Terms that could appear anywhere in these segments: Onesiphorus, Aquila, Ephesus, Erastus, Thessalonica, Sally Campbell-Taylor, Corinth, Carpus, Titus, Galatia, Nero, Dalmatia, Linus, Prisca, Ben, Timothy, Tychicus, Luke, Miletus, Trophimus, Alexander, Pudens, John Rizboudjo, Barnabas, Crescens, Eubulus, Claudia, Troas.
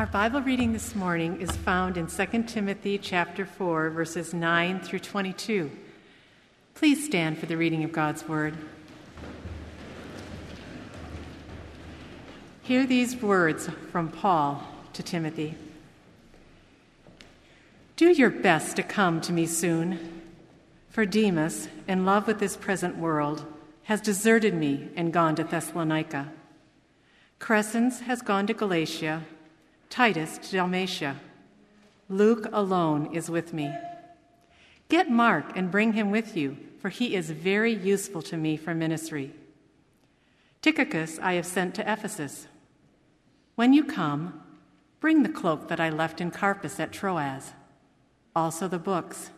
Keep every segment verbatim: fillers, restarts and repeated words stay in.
Our Bible reading this morning is found in Second Timothy chapter four, verses nine through twenty-two. Please stand for the reading of God's Word. Hear these words from Paul to Timothy. Do your best to come to me soon, for Demas, in love with this present world, has deserted me and gone to Thessalonica. Crescens has gone to Galatia, Titus to Dalmatia. Luke alone is with me. Get Mark and bring him with you, for he is very useful to me for ministry. Tychicus I have sent to Ephesus. When you come, bring the cloak that I left in Carpus at Troas, also the books,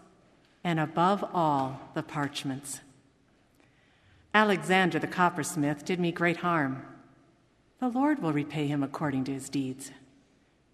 and above all the parchments. Alexander the coppersmith did me great harm. The Lord will repay him according to his deeds.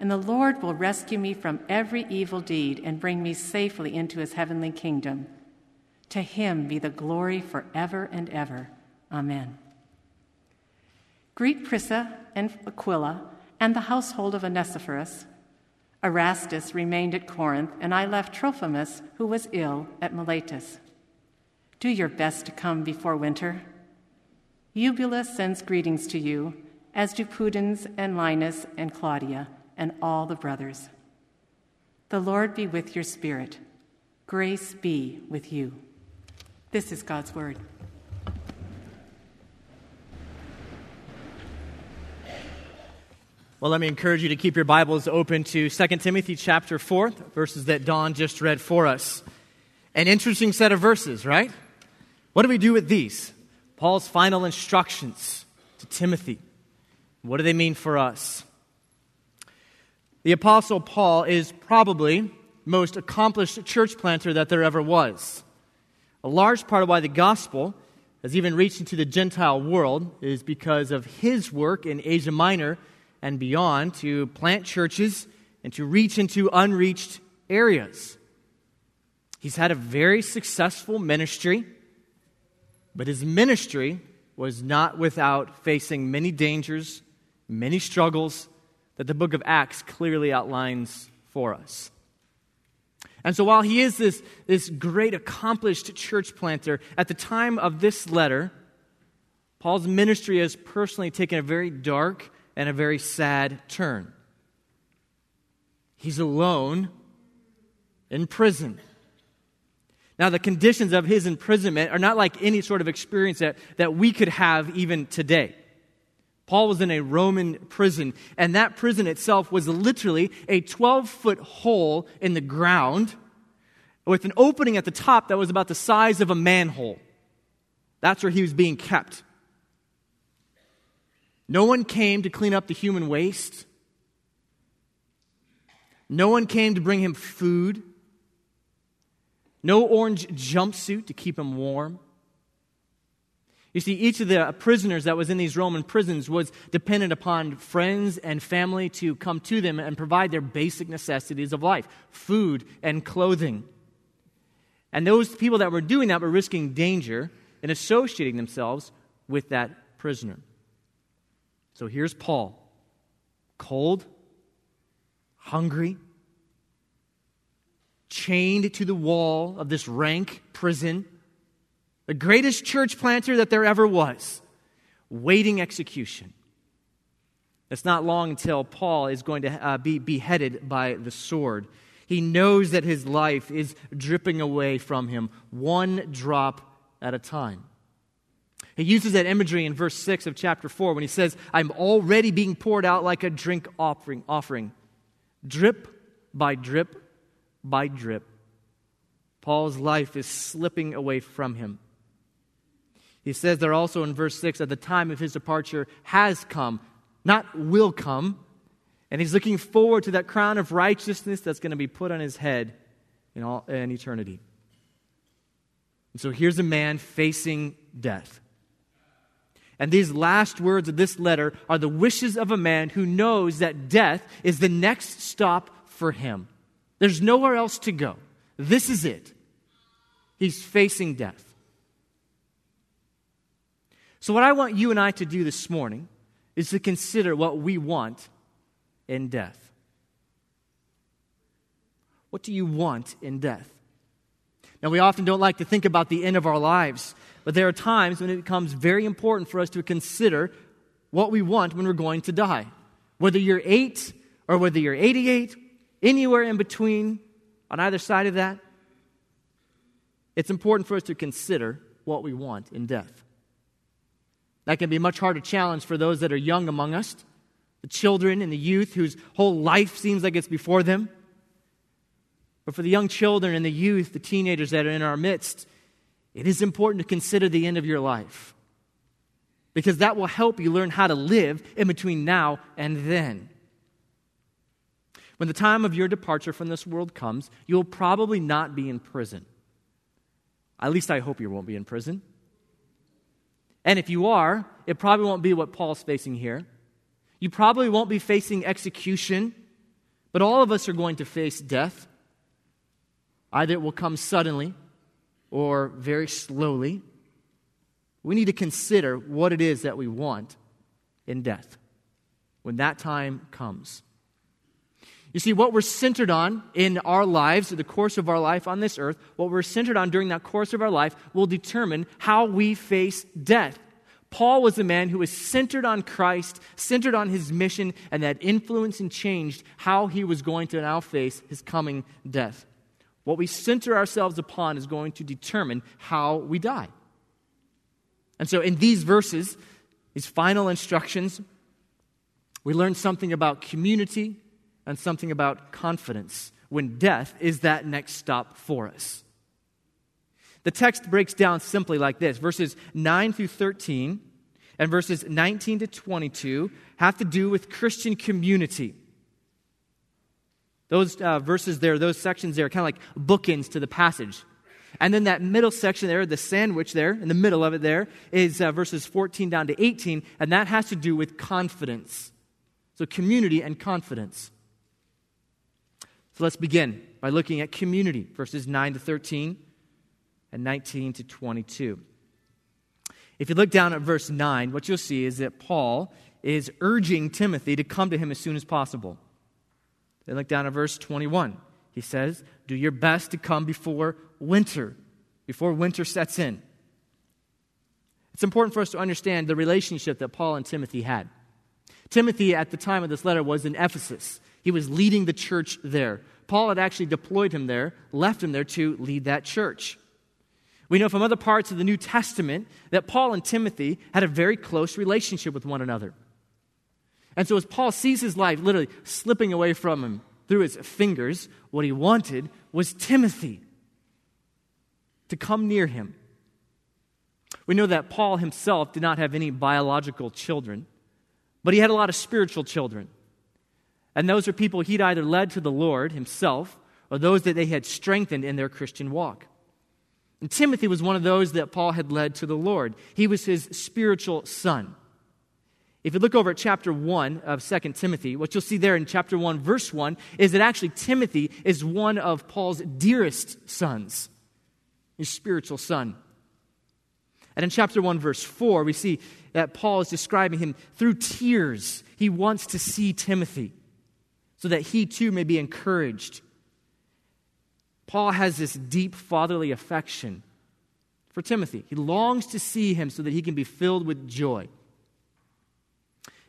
And the Lord will rescue me from every evil deed and bring me safely into his heavenly kingdom. To him be the glory forever and ever. Amen. Greet Prisca and Aquila and the household of Onesiphorus. Erastus remained at Corinth, and I left Trophimus, who was ill, at Miletus. Do your best to come before winter. Eubulus sends greetings to you, as do Pudens and Linus and Claudia, and all the brothers. The Lord be with your spirit. Grace be with you. This is God's word. Well, let me encourage you to keep your Bibles open to Second Timothy chapter four, verses that Don just read for us. An interesting set of verses, right? What do we do with these? Paul's final instructions to Timothy. What do they mean for us? The Apostle Paul is probably the most accomplished church planter that there ever was. A large part of why the gospel has even reached into the Gentile world is because of his work in Asia Minor and beyond to plant churches and to reach into unreached areas. He's had a very successful ministry, but his ministry was not without facing many dangers, many struggles, that the book of Acts clearly outlines for us. And so while he is this, this great accomplished church planter, at the time of this letter, Paul's ministry has personally taken a very dark and a very sad turn. He's alone in prison. Now, the conditions of his imprisonment are not like any sort of experience that, that we could have even today. Paul was in a Roman prison, and that prison itself was literally a twelve-foot hole in the ground with an opening at the top that was about the size of a manhole. That's where he was being kept. No one came to clean up the human waste. No one came to bring him food. No orange jumpsuit to keep him warm. You see, each of the prisoners that was in these Roman prisons was dependent upon friends and family to come to them and provide their basic necessities of life, food and clothing. And those people that were doing that were risking danger and associating themselves with that prisoner. So here's Paul, cold, hungry, chained to the wall of this rank prison. The greatest church planter that there ever was, waiting execution. It's not long until Paul is going to uh, be beheaded by the sword. He knows that his life is dripping away from him, one drop at a time. He uses that imagery in verse six of chapter four when he says, I'm already being poured out like a drink offering, offering. Drip by drip by drip. Paul's life is slipping away from him. He says there also in verse six, at the time of his departure has come, not will come, And he's looking forward to that crown of righteousness that's going to be put on his head in all in eternity. And so here's a man facing death. And these last words of this letter are the wishes of a man who knows that death is the next stop for him. There's nowhere else to go. This is it. He's facing death. So what I want you and I to do this morning is to consider what we want in death. What do you want in death? Now, we often don't like to think about the end of our lives, but there are times when it becomes very important for us to consider what we want when we're going to die. Whether you're eight or whether you're eighty-eight, anywhere in between, on either side of that, it's important for us to consider what we want in death. That can be a much harder challenge for those that are young among us, the children and the youth whose whole life seems like it's before them. But for the young children and the youth, the teenagers that are in our midst, it is important to consider the end of your life, because that will help you learn how to live in between now and then. When the time of your departure from this world comes, you'll probably not be in prison. At least I hope you won't be in prison. And if you are, it probably won't be what Paul's facing here. You probably won't be facing execution, but all of us are going to face death. Either it will come suddenly or very slowly. We need to consider what it is that we want in death when that time comes. You see, what we're centered on in our lives, the course of our life on this earth, what we're centered on during that course of our life will determine how we face death. Paul was a man who was centered on Christ, centered on his mission, and that influenced and changed how he was going to now face his coming death. What we center ourselves upon is going to determine how we die. And so in these verses, these final instructions, we learn something about community and something about confidence when death is that next stop for us. The text breaks down simply like this. Verses nine through thirteen and verses nineteen to twenty-two have to do with Christian community. Those uh, verses there, those sections there, are kind of like bookends to the passage. And then that middle section there, the sandwich there, in the middle of it there, is uh, verses fourteen down to eighteen, and that has to do with confidence. So community and confidence. So let's begin by looking at community, verses nine to thirteen and nineteen to twenty-two. If you look down at verse nine, what you'll see is that Paul is urging Timothy to come to him as soon as possible. Then look down at verse twenty-one. He says, do your best to come before winter, before winter sets in. It's important for us to understand the relationship that Paul and Timothy had. Timothy, at the time of this letter, was in Ephesus. He was leading the church there. Paul had actually deployed him there, left him there to lead that church. We know from other parts of the New Testament that Paul and Timothy had a very close relationship with one another. And so as Paul sees his life literally slipping away from him through his fingers, what he wanted was Timothy to come near him. We know that Paul himself did not have any biological children, but he had a lot of spiritual children. And those are people he'd either led to the Lord himself or those that they had strengthened in their Christian walk. And Timothy was one of those that Paul had led to the Lord. He was his spiritual son. If you look over at chapter one of Second Timothy, what you'll see there in chapter one, verse one, is that actually Timothy is one of Paul's dearest sons, his spiritual son. And in chapter one, verse four, we see that Paul is describing him through tears. He wants to see Timothy so that he too may be encouraged. Paul has this deep fatherly affection for Timothy. He longs to see him so that he can be filled with joy.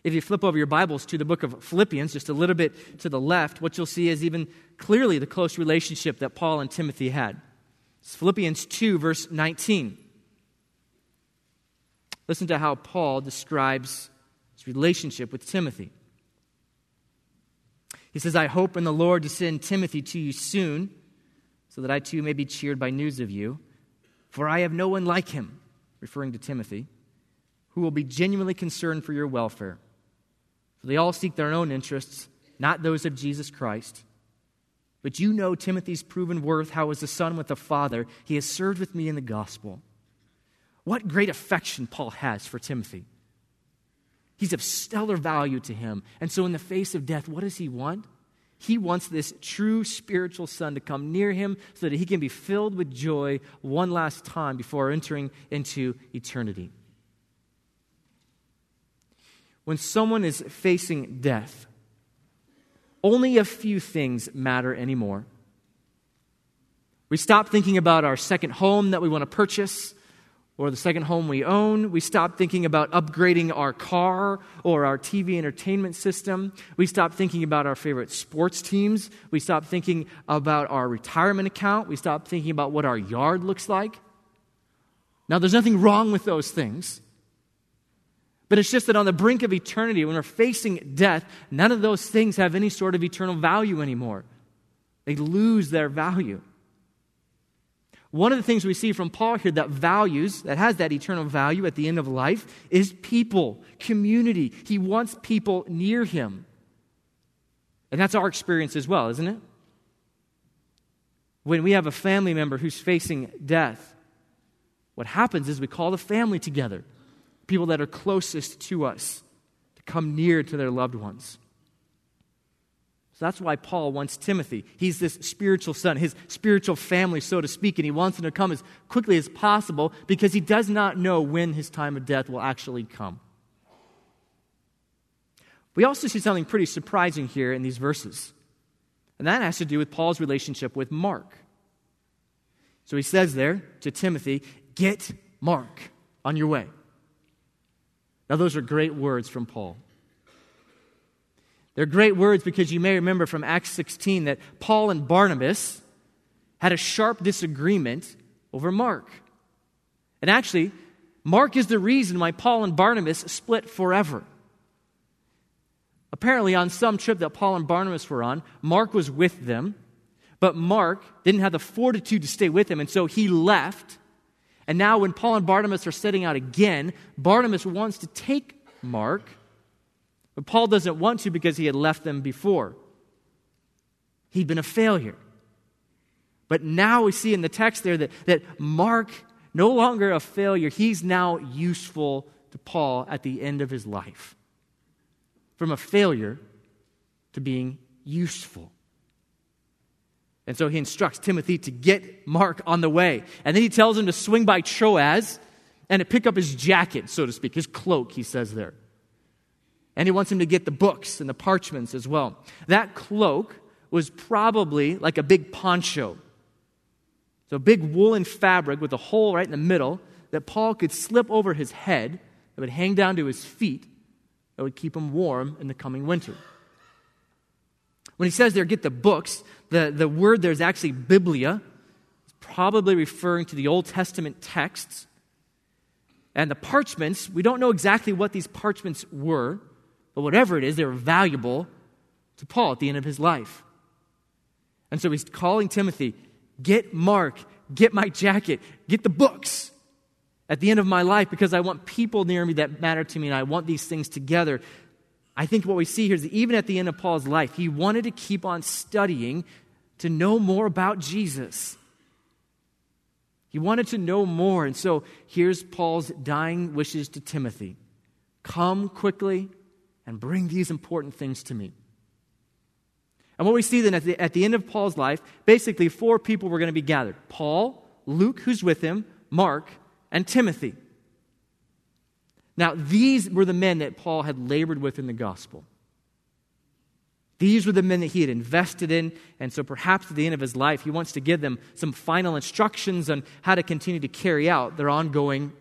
If you flip over your Bibles to the book of Philippians, just a little bit to the left, what you'll see is even clearly the close relationship that Paul and Timothy had. It's Philippians two, verse nineteen. Listen to how Paul describes his relationship with Timothy. He says, I hope in the Lord to send Timothy to you soon, so that I too may be cheered by news of you. For I have no one like him, referring to Timothy, who will be genuinely concerned for your welfare. For they all seek their own interests, not those of Jesus Christ. But you know Timothy's proven worth, how as a son with a father, he has served with me in the gospel. What great affection Paul has for Timothy. He's of stellar value to him. And so in the face of death, what does he want? He wants this true spiritual son to come near him so that he can be filled with joy one last time before entering into eternity. When someone is facing death, only a few things matter anymore. We stop thinking about our second home that we want to purchase or the second home we own. We stop thinking about upgrading our car or our T V entertainment system. We stop thinking about our favorite sports teams. We stop thinking about our retirement account. We stop thinking about what our yard looks like. Now, there's nothing wrong with those things. But it's just that on the brink of eternity, when we're facing death, none of those things have any sort of eternal value anymore. They lose their value. One of the things we see from Paul here that values, that has that eternal value at the end of life, is people, community. He wants people near him. And that's our experience as well, isn't it? When we have a family member who's facing death, what happens is we call the family together. People that are closest to us, to come near to their loved ones. So that's why Paul wants Timothy. He's this spiritual son, his spiritual family, so to speak, and he wants him to come as quickly as possible because he does not know when his time of death will actually come. We also see something pretty surprising here in these verses, and that has to do with Paul's relationship with Mark. So he says there to Timothy, "Get Mark on your way." Now, those are great words from Paul. They're great words because you may remember from Acts sixteen that Paul and Barnabas had a sharp disagreement over Mark. And actually, Mark is the reason why Paul and Barnabas split forever. Apparently, on some trip that Paul and Barnabas were on, Mark was with them, but Mark didn't have the fortitude to stay with him, and so he left. And now when Paul and Barnabas are setting out again, Barnabas wants to take Mark, but Paul doesn't want to because he had left them before. He'd been a failure. But now we see in the text there that, that Mark, no longer a failure, he's now useful to Paul at the end of his life. From a failure to being useful. And so he instructs Timothy to get Mark on the way. And then he tells him to swing by Troas and to pick up his jacket, so to speak, his cloak, he says there. And he wants him to get the books and the parchments as well. That cloak was probably like a big poncho. So a big woolen fabric with a hole right in the middle that Paul could slip over his head that would hang down to his feet that would keep him warm in the coming winter. When he says there, get the books, the, the word there is actually Biblia. It's probably referring to the Old Testament texts. And the parchments, we don't know exactly what these parchments were, but whatever it is, they were valuable to Paul at the end of his life. And so he's calling Timothy, get Mark, get my jacket, get the books at the end of my life because I want people near me that matter to me and I want these things together. I think what we see here is that even at the end of Paul's life, he wanted to keep on studying to know more about Jesus. He wanted to know more. And so here's Paul's dying wishes to Timothy. Come quickly and bring these important things to me. And what we see then at the, at the end of Paul's life, basically four people were going to be gathered. Paul, Luke, who's with him, Mark, and Timothy. Now, these were the men that Paul had labored with in the gospel. These were the men that he had invested in, and so perhaps at the end of his life, he wants to give them some final instructions on how to continue to carry out their ongoing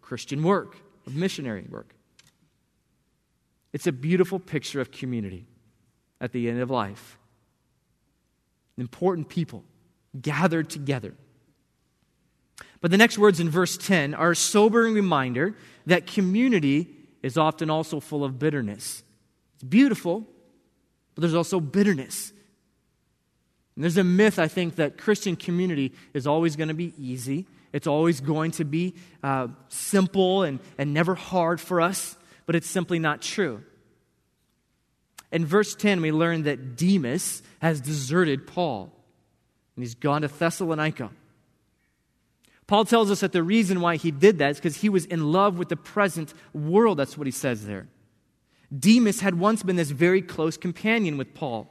Christian work, missionary work. It's a beautiful picture of community at the end of life. Important people gathered together. But the next words in verse ten are a sobering reminder that community is often also full of bitterness. It's beautiful, but there's also bitterness. And there's a myth, I think, that Christian community is always going to be easy. It's always going to be uh, simple and, and never hard for us, but it's simply not true. In verse ten, we learn that Demas has deserted Paul, and he's gone to Thessalonica. Paul tells us that the reason why he did that is because he was in love with the present world. That's what he says there. Demas had once been this very close companion with Paul.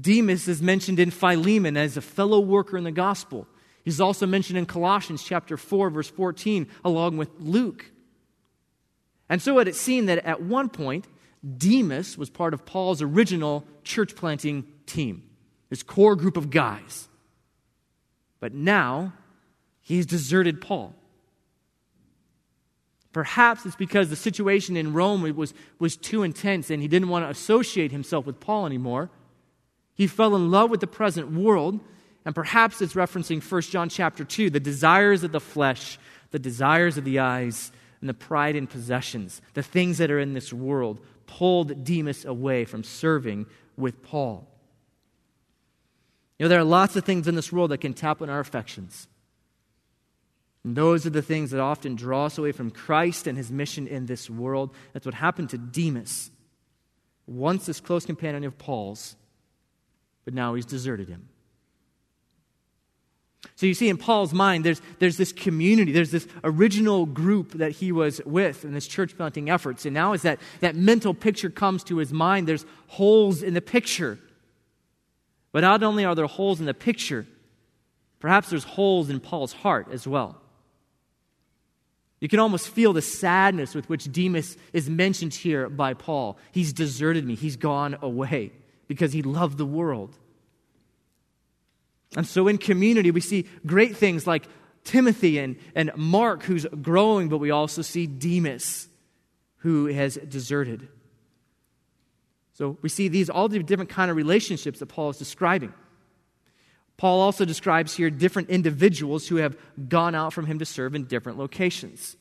Demas is mentioned in Philemon as a fellow worker in the gospel. He's also mentioned in Colossians chapter four, verse fourteen, along with Luke. And so it seemed that at one point, Demas was part of Paul's original church planting team, his core group of guys. But now, he's deserted Paul. Perhaps it's because the situation in Rome was, was too intense and he didn't want to associate himself with Paul anymore. He fell in love with the present world, and perhaps it's referencing First John chapter two, the desires of the flesh, the desires of the eyes, and the pride in possessions, the things that are in this world, pulled Demas away from serving with Paul. You know, there are lots of things in this world that can tap on our affections. And those are the things that often draw us away from Christ and his mission in this world. That's what happened to Demas, once this close companion of Paul's, but now he's deserted him. So you see, in Paul's mind, there's, there's this community, there's this original group that he was with in this church planting efforts. And now as that, that mental picture comes to his mind, there's holes in the picture. But not only are there holes in the picture, perhaps there's holes in Paul's heart as well. You can almost feel the sadness with which Demas is mentioned here by Paul. He's deserted me. He's gone away because he loved the world. And so in community, we see great things like Timothy and, and Mark, who's growing, but we also see Demas, who has deserted. So we see these all the different kind of relationships that Paul is describing. Paul also describes here different individuals who have gone out from him to serve in different locations.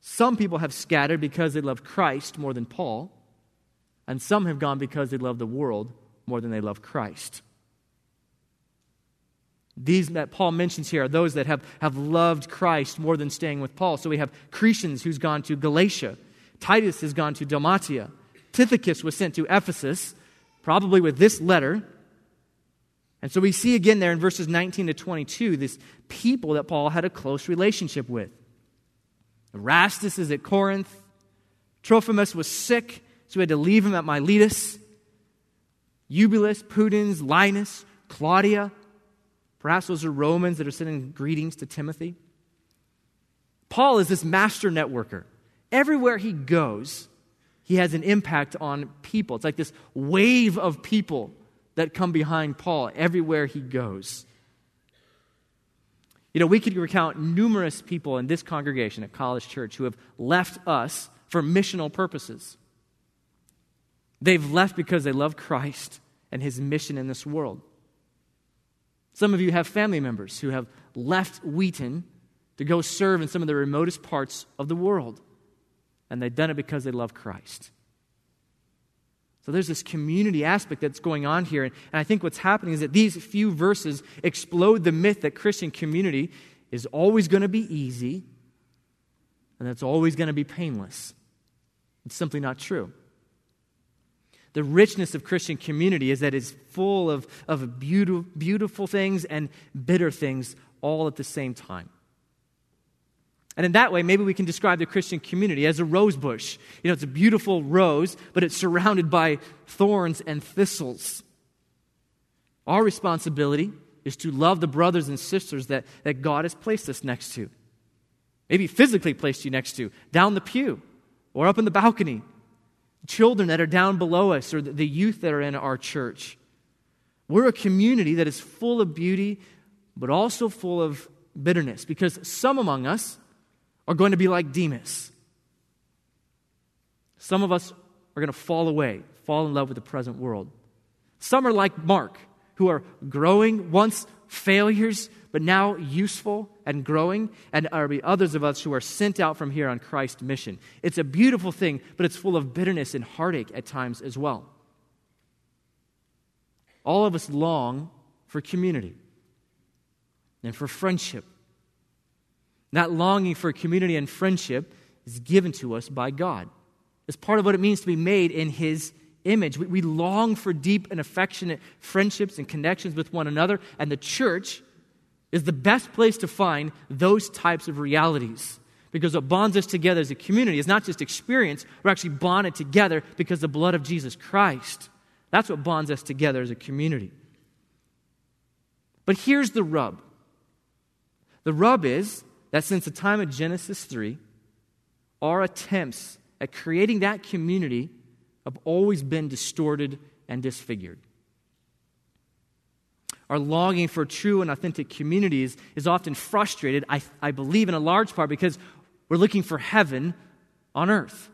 Some people have scattered because they love Christ more than Paul, and some have gone because they love the world more than they love Christ. These that Paul mentions here are those that have, have loved Christ more than staying with Paul. So we have Crescens, who's gone to Galatia. Titus has gone to Dalmatia. Tychicus was sent to Ephesus, probably with this letter. And so we see again there in verses nineteen to twenty-two, this people that Paul had a close relationship with. Erastus is at Corinth. Trophimus was sick, so we had to leave him at Miletus. Eubulus, Pudens, Linus, Claudia. Perhaps those are Romans that are sending greetings to Timothy. Paul is this master networker. Everywhere he goes, he has an impact on people. It's like this wave of people that come behind Paul everywhere he goes. You know, we could recount numerous people in this congregation at College Church who have left us for missional purposes. They've left because they love Christ and his mission in this world. Some of you have family members who have left Wheaton to go serve in some of the remotest parts of the world, and they've done it because they love Christ. So there's this community aspect that's going on here. And I think what's happening is that these few verses explode the myth that Christian community is always going to be easy and that's always going to be painless. It's simply not true. The richness of Christian community is that it's full of, of beautiful, beautiful things and bitter things all at the same time. And in that way, maybe we can describe the Christian community as a rose bush. You know, it's a beautiful rose, but it's surrounded by thorns and thistles. Our responsibility is to love the brothers and sisters that, that God has placed us next to. Maybe physically placed you next to, down the pew or up in the balcony. Children that are down below us or the youth that are in our church. We're a community that is full of beauty, but also full of bitterness, because some among us are going to be like Demas. Some of us are going to fall away, fall in love with the present world. Some are like Mark, who are growing, once failures, but now useful and growing, and there will be others of us who are sent out from here on Christ's mission. It's a beautiful thing, but it's full of bitterness and heartache at times as well. All of us long for community and for friendship. That longing for community and friendship is given to us by God. It's part of what it means to be made in his image. We, we long for deep and affectionate friendships and connections with one another, and the church is the best place to find those types of realities. Because what bonds us together as a community is not just experience, we're actually bonded together because of the blood of Jesus Christ. That's what bonds us together as a community. But here's the rub. The rub is that since the time of Genesis three, our attempts at creating that community have always been distorted and disfigured. Our longing for true and authentic communities is often frustrated, I, I believe, in a large part because we're looking for heaven on earth.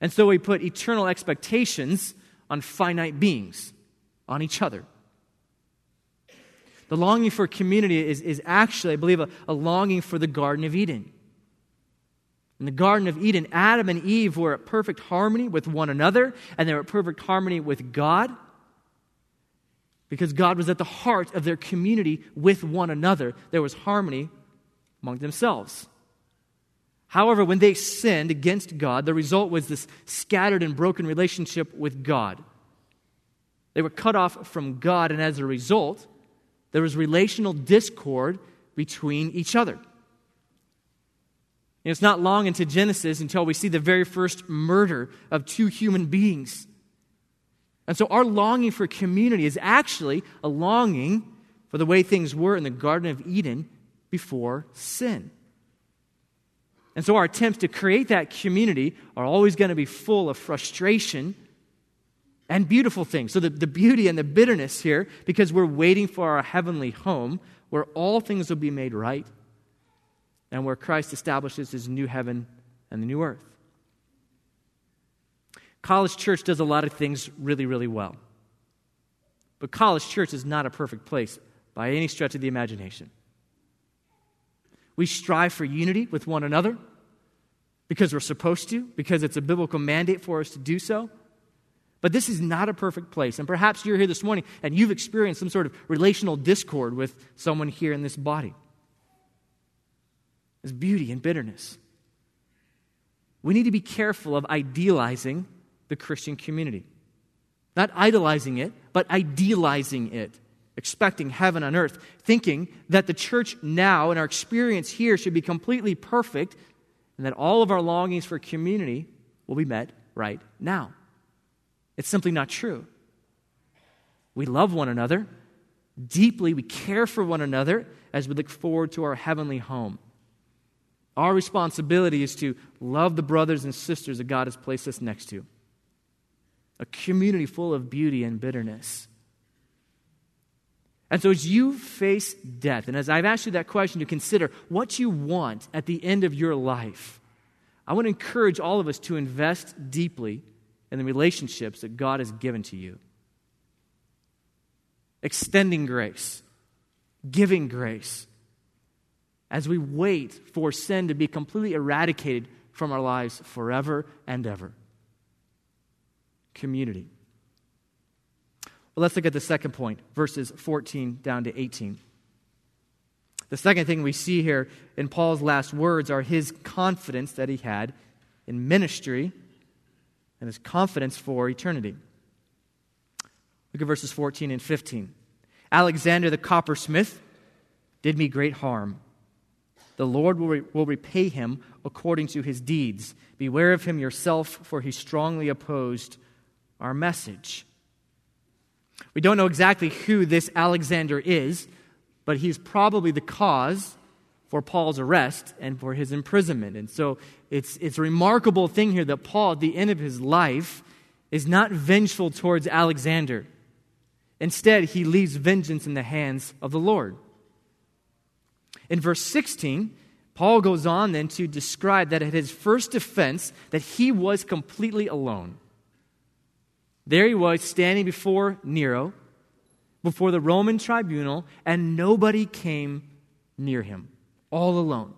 And so we put eternal expectations on finite beings, on each other. The longing for community is, is actually, I believe, a, a longing for the Garden of Eden. In the Garden of Eden, Adam and Eve were at perfect harmony with one another, and they were at perfect harmony with God, because God was at the heart of their community with one another. There was harmony among themselves. However, when they sinned against God, the result was this scattered and broken relationship with God. They were cut off from God, and as a result, there was relational discord between each other. And it's not long into Genesis until we see the very first murder of two human beings. And so our longing for community is actually a longing for the way things were in the Garden of Eden before sin. And so our attempts to create that community are always going to be full of frustration and beautiful things. So the, the beauty and the bitterness here, because we're waiting for our heavenly home where all things will be made right and where Christ establishes his new heaven and the new earth. College church does a lot of things really, really well. But college church is not a perfect place by any stretch of the imagination. We strive for unity with one another because we're supposed to, because it's a biblical mandate for us to do so. But this is not a perfect place. And perhaps you're here this morning and you've experienced some sort of relational discord with someone here in this body. There's beauty and bitterness. We need to be careful of idealizing the Christian community. Not idolizing it, but idealizing it, expecting heaven on earth, thinking that the church now and our experience here should be completely perfect and that all of our longings for community will be met right now. It's simply not true. We love one another deeply. We care for one another as we look forward to our heavenly home. Our responsibility is to love the brothers and sisters that God has placed us next to. A community full of beauty and bitterness. And so as you face death, and as I've asked you that question to consider what you want at the end of your life, I want to encourage all of us to invest deeply in the relationships that God has given to you. Extending grace. Giving grace. As we wait for sin to be completely eradicated from our lives forever and ever. Community. Well, let's look at the second point, verses fourteen down to eighteen. The second thing we see here in Paul's last words are his confidence that he had in ministry and his confidence for eternity. Look at verses fourteen and fifteen. Alexander the coppersmith did me great harm. The Lord will, re- will repay him according to his deeds. Beware of him yourself, for he strongly opposed our message. We don't know exactly who this Alexander is, but he's probably the cause for Paul's arrest and for his imprisonment. And so it's, it's a remarkable thing here that Paul, at the end of his life, is not vengeful towards Alexander. Instead, he leaves vengeance in the hands of the Lord. In verse sixteen, Paul goes on then to describe that at his first offense that he was completely alone. There he was standing before Nero, before the Roman tribunal, and nobody came near him, all alone.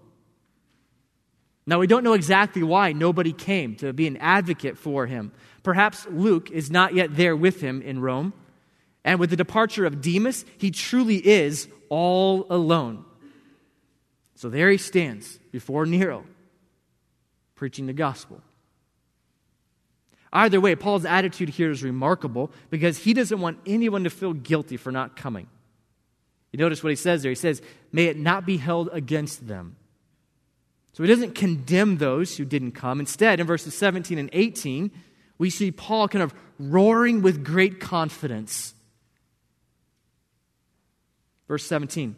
Now we don't know exactly why nobody came to be an advocate for him. Perhaps Luke is not yet there with him in Rome, and with the departure of Demas, he truly is all alone. So there he stands before Nero, preaching the gospel. Either way, Paul's attitude here is remarkable because he doesn't want anyone to feel guilty for not coming. You notice what he says there. He says, may it not be held against them. So he doesn't condemn those who didn't come. Instead, in verses seventeen and eighteen, we see Paul kind of roaring with great confidence. Verse seventeen,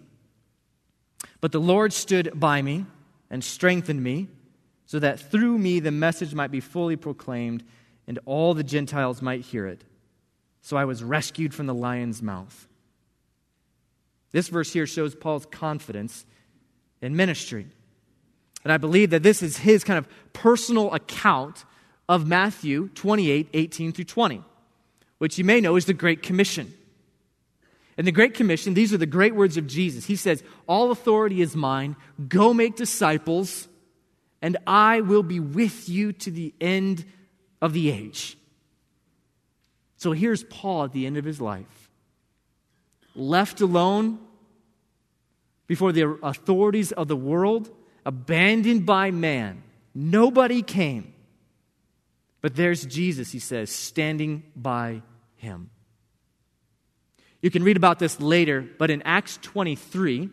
but the Lord stood by me and strengthened me so that through me the message might be fully proclaimed and all the Gentiles might hear it. So I was rescued from the lion's mouth. This verse here shows Paul's confidence in ministry. And I believe that this is his kind of personal account of Matthew twenty-eight, eighteen through twenty, which you may know is the Great Commission. In the Great Commission, these are the great words of Jesus. He says, all authority is mine, go make disciples, and I will be with you to the end of the age. So here's Paul at the end of his life. Left alone before the authorities of the world, abandoned by man. Nobody came. But there's Jesus, he says, standing by him. You can read about this later, but in Acts twenty-three,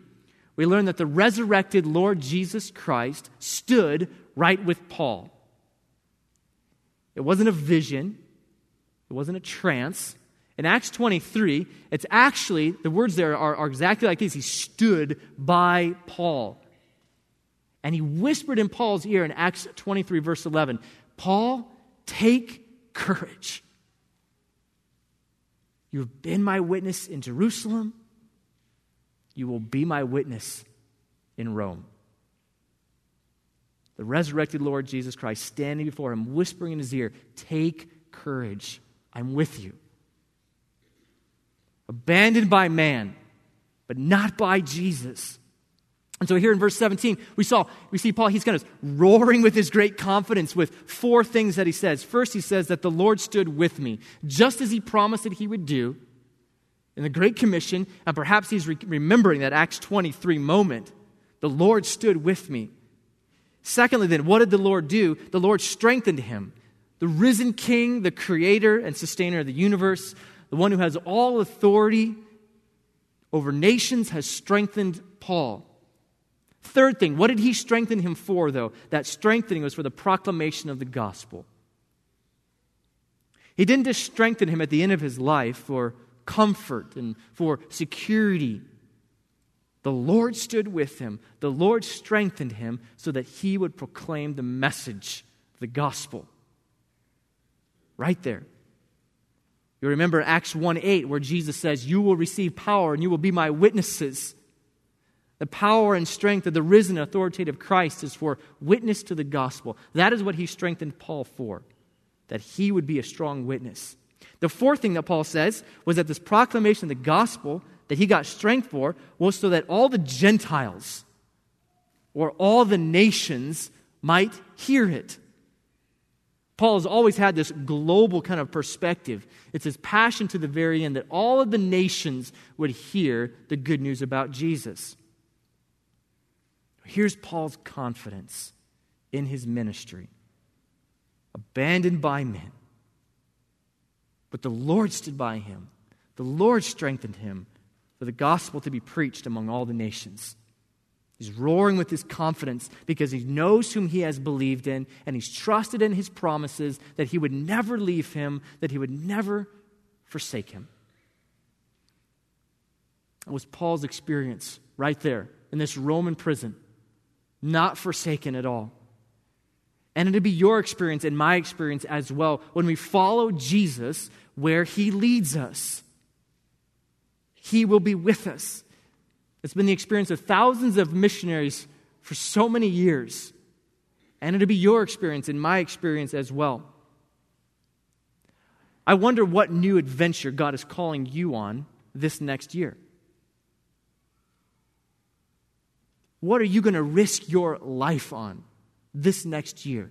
we learn that the resurrected Lord Jesus Christ stood right with Paul. It wasn't a vision. It wasn't a trance. In Acts twenty-three, it's actually, the words there are, are exactly like these. He stood by Paul. And he whispered in Paul's ear in Acts twenty-three, verse eleven, Paul, take courage. You have been my witness in Jerusalem. You will be my witness in Rome. The resurrected Lord Jesus Christ standing before him, whispering in his ear, take courage. I'm with you. Abandoned by man, but not by Jesus. And so here in verse seventeen, we saw we see Paul, he's kind of roaring with his great confidence with four things that he says. First, he says that the Lord stood with me, just as he promised that he would do in the Great Commission, and perhaps he's re- remembering that Acts twenty-three moment. The Lord stood with me. Secondly, then, what did the Lord do? The Lord strengthened him. The risen King, the creator and sustainer of the universe, the one who has all authority over nations, has strengthened Paul. Third thing, what did he strengthen him for, though? That strengthening was for the proclamation of the gospel. He didn't just strengthen him at the end of his life for comfort and for security. The Lord stood with him. The Lord strengthened him so that he would proclaim the message, the gospel. Right there. You remember Acts one eight, where Jesus says, you will receive power and you will be my witnesses. The power and strength of the risen and authoritative Christ is for witness to the gospel. That is what he strengthened Paul for, that he would be a strong witness. The fourth thing that Paul says was that this proclamation of the gospel that he got strength for was so that all the Gentiles or all the nations might hear it. Paul has always had this global kind of perspective. It's his passion to the very end that all of the nations would hear the good news about Jesus. Here's Paul's confidence in his ministry. Abandoned by men. But the Lord stood by him. The Lord strengthened him for the gospel to be preached among all the nations. He's roaring with his confidence because he knows whom he has believed in, and he's trusted in his promises that he would never leave him, that he would never forsake him. That was Paul's experience right there in this Roman prison. Not forsaken at all. And it'll be your experience and my experience as well when we follow Jesus where he leads us. He will be with us. It's been the experience of thousands of missionaries for so many years. And it'll be your experience and my experience as well. I wonder what new adventure God is calling you on this next year. What are you going to risk your life on this next year?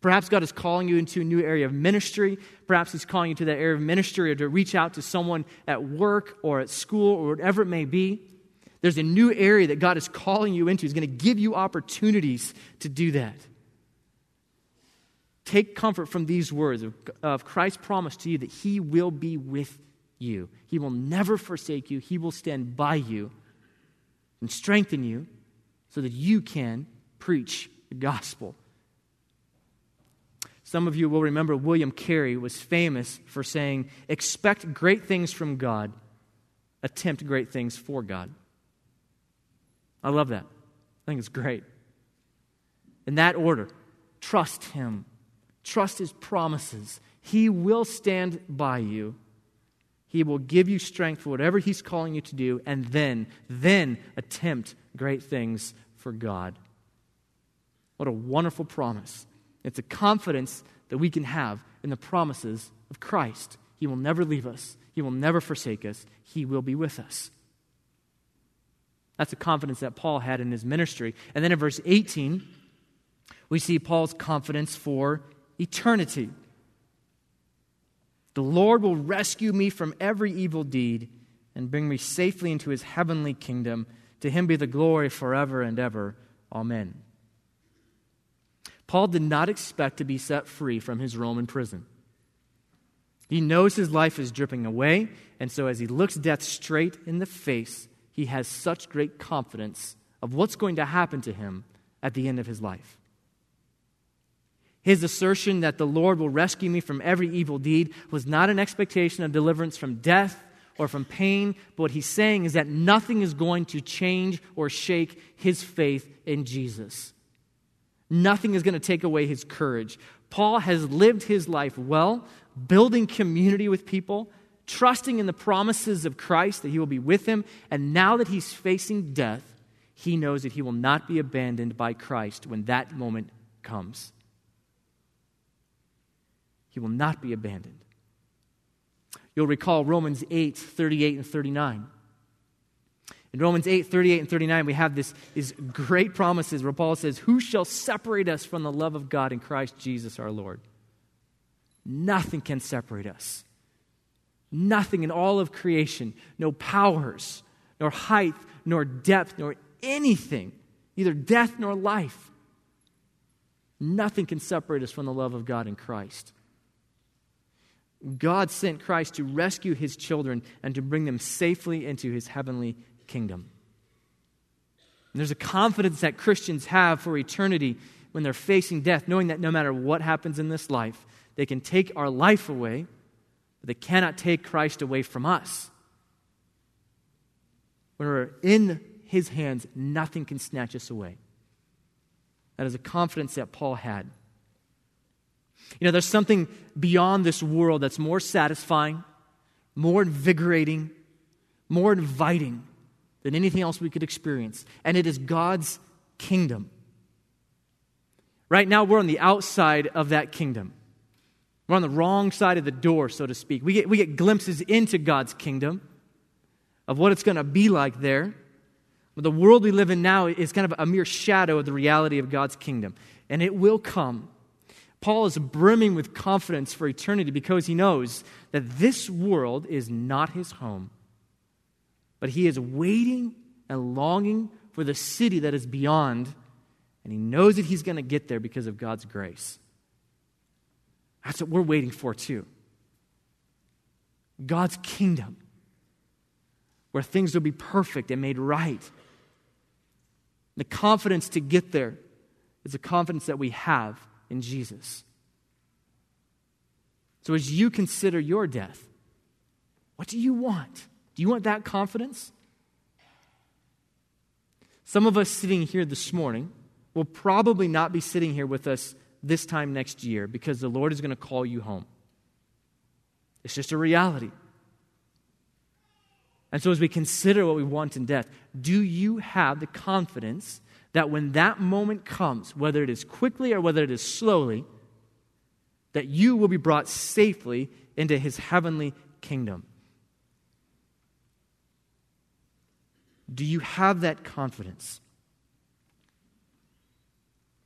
Perhaps God is calling you into a new area of ministry. Perhaps he's calling you to that area of ministry or to reach out to someone at work or at school or whatever it may be. There's a new area that God is calling you into. He's going to give you opportunities to do that. Take comfort from these words of Christ's promise to you that he will be with you. He will never forsake you. He will stand by you and strengthen you so that you can preach the gospel. Some of you will remember William Carey was famous for saying, "Expect great things from God, attempt great things for God." I love that. I think it's great. In that order, trust him. Trust his promises. He will stand by you. He will give you strength for whatever he's calling you to do, and then, then attempt great things for God. What a wonderful promise. It's a confidence that we can have in the promises of Christ. He will never leave us. He will never forsake us. He will be with us. That's a confidence that Paul had in his ministry. And then in verse eighteen, we see Paul's confidence for eternity. The Lord will rescue me from every evil deed and bring me safely into his heavenly kingdom. To him be the glory forever and ever. Amen. Paul did not expect to be set free from his Roman prison. He knows his life is dripping away, and so as he looks death straight in the face, he has such great confidence of what's going to happen to him at the end of his life. His assertion that the Lord will rescue me from every evil deed was not an expectation of deliverance from death or from pain, but what he's saying is that nothing is going to change or shake his faith in Jesus. Nothing is going to take away his courage. Paul has lived his life well, building community with people, trusting in the promises of Christ that he will be with him, and now that he's facing death, he knows that he will not be abandoned by Christ when that moment comes. He will not be abandoned. You'll recall Romans eight, thirty-eight and thirty-nine. In Romans eight, thirty-eight and thirty-nine, we have this, these great promises where Paul says, "Who shall separate us from the love of God in Christ Jesus our Lord?" Nothing can separate us. Nothing in all of creation, no powers, nor height, nor depth, nor anything, neither death nor life. Nothing can separate us from the love of God in Christ. God sent Christ to rescue his children and to bring them safely into his heavenly kingdom. And there's a confidence that Christians have for eternity when they're facing death, knowing that no matter what happens in this life, they can take our life away, but they cannot take Christ away from us. When we're in his hands, nothing can snatch us away. That is a confidence that Paul had. You know, there's something beyond this world that's more satisfying, more invigorating, more inviting than anything else we could experience, and it is God's kingdom. Right now, we're on the outside of that kingdom. We're on the wrong side of the door, so to speak. We get, we get glimpses into God's kingdom of what it's going to be like there. But the world we live in now is kind of a mere shadow of the reality of God's kingdom, and it will come. Paul is brimming with confidence for eternity because he knows that this world is not his home. But he is waiting and longing for the city that is beyond, and he knows that he's going to get there because of God's grace. That's what we're waiting for too. God's kingdom, where things will be perfect and made right. The confidence to get there is a confidence that we have in Jesus. So as you consider your death, what do you want? Do you want that confidence? Some of us sitting here this morning will probably not be sitting here with us this time next year because the Lord is going to call you home. It's just a reality. And so as we consider what we want in death, do you have the confidence that when that moment comes, whether it is quickly or whether it is slowly, that you will be brought safely into his heavenly kingdom? Do you have that confidence?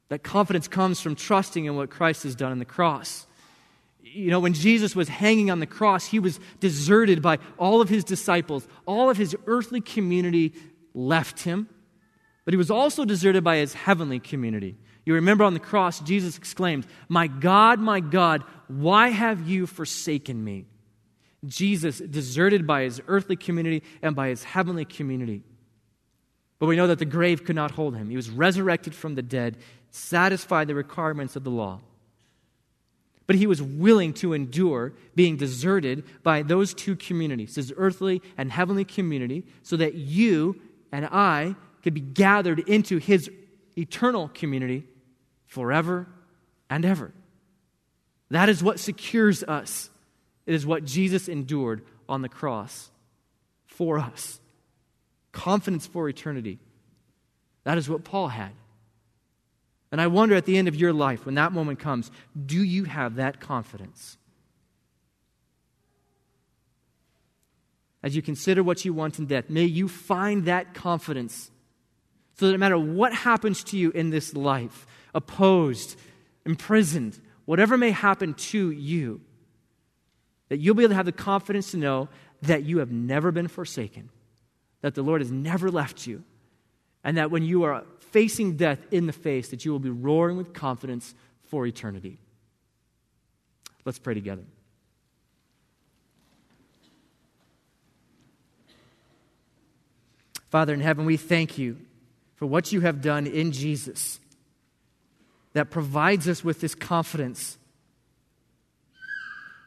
That confidence comes from trusting in what Christ has done on the cross. You know, when Jesus was hanging on the cross, he was deserted by all of his disciples. All of his earthly community left him. But he was also deserted by his heavenly community. You remember on the cross, Jesus exclaimed, "My God, my God, why have you forsaken me?" Jesus deserted by his earthly community and by his heavenly community. But we know that the grave could not hold him. He was resurrected from the dead, satisfied the requirements of the law. But he was willing to endure being deserted by those two communities, his earthly and heavenly community, so that you and I could be gathered into his eternal community forever and ever. That is what secures us. It is what Jesus endured on the cross for us. Confidence for eternity. That is what Paul had. And I wonder at the end of your life, when that moment comes, do you have that confidence? As you consider what you want in death, may you find that confidence so that no matter what happens to you in this life, opposed, imprisoned, whatever may happen to you, that you'll be able to have the confidence to know that you have never been forsaken, that the Lord has never left you, and that when you are facing death in the face, that you will be roaring with confidence for eternity. Let's pray together. Father in heaven, we thank you for what you have done in Jesus that provides us with this confidence.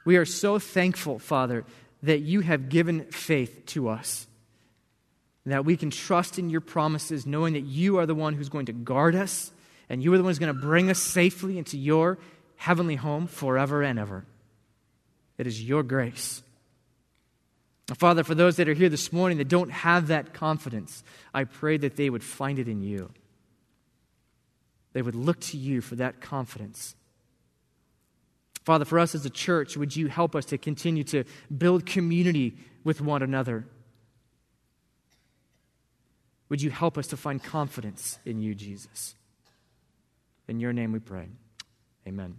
We are so thankful, Father, that you have given faith to us, that we can trust in your promises, knowing that you are the one who's going to guard us, and you are the one who's going to bring us safely into your heavenly home forever and ever. It is your grace. Now, Father, for those that are here this morning that don't have that confidence, I pray that they would find it in you. They would look to you for that confidence. Father, for us as a church, would you help us to continue to build community with one another? Would you help us to find confidence in you, Jesus? In your name we pray. Amen.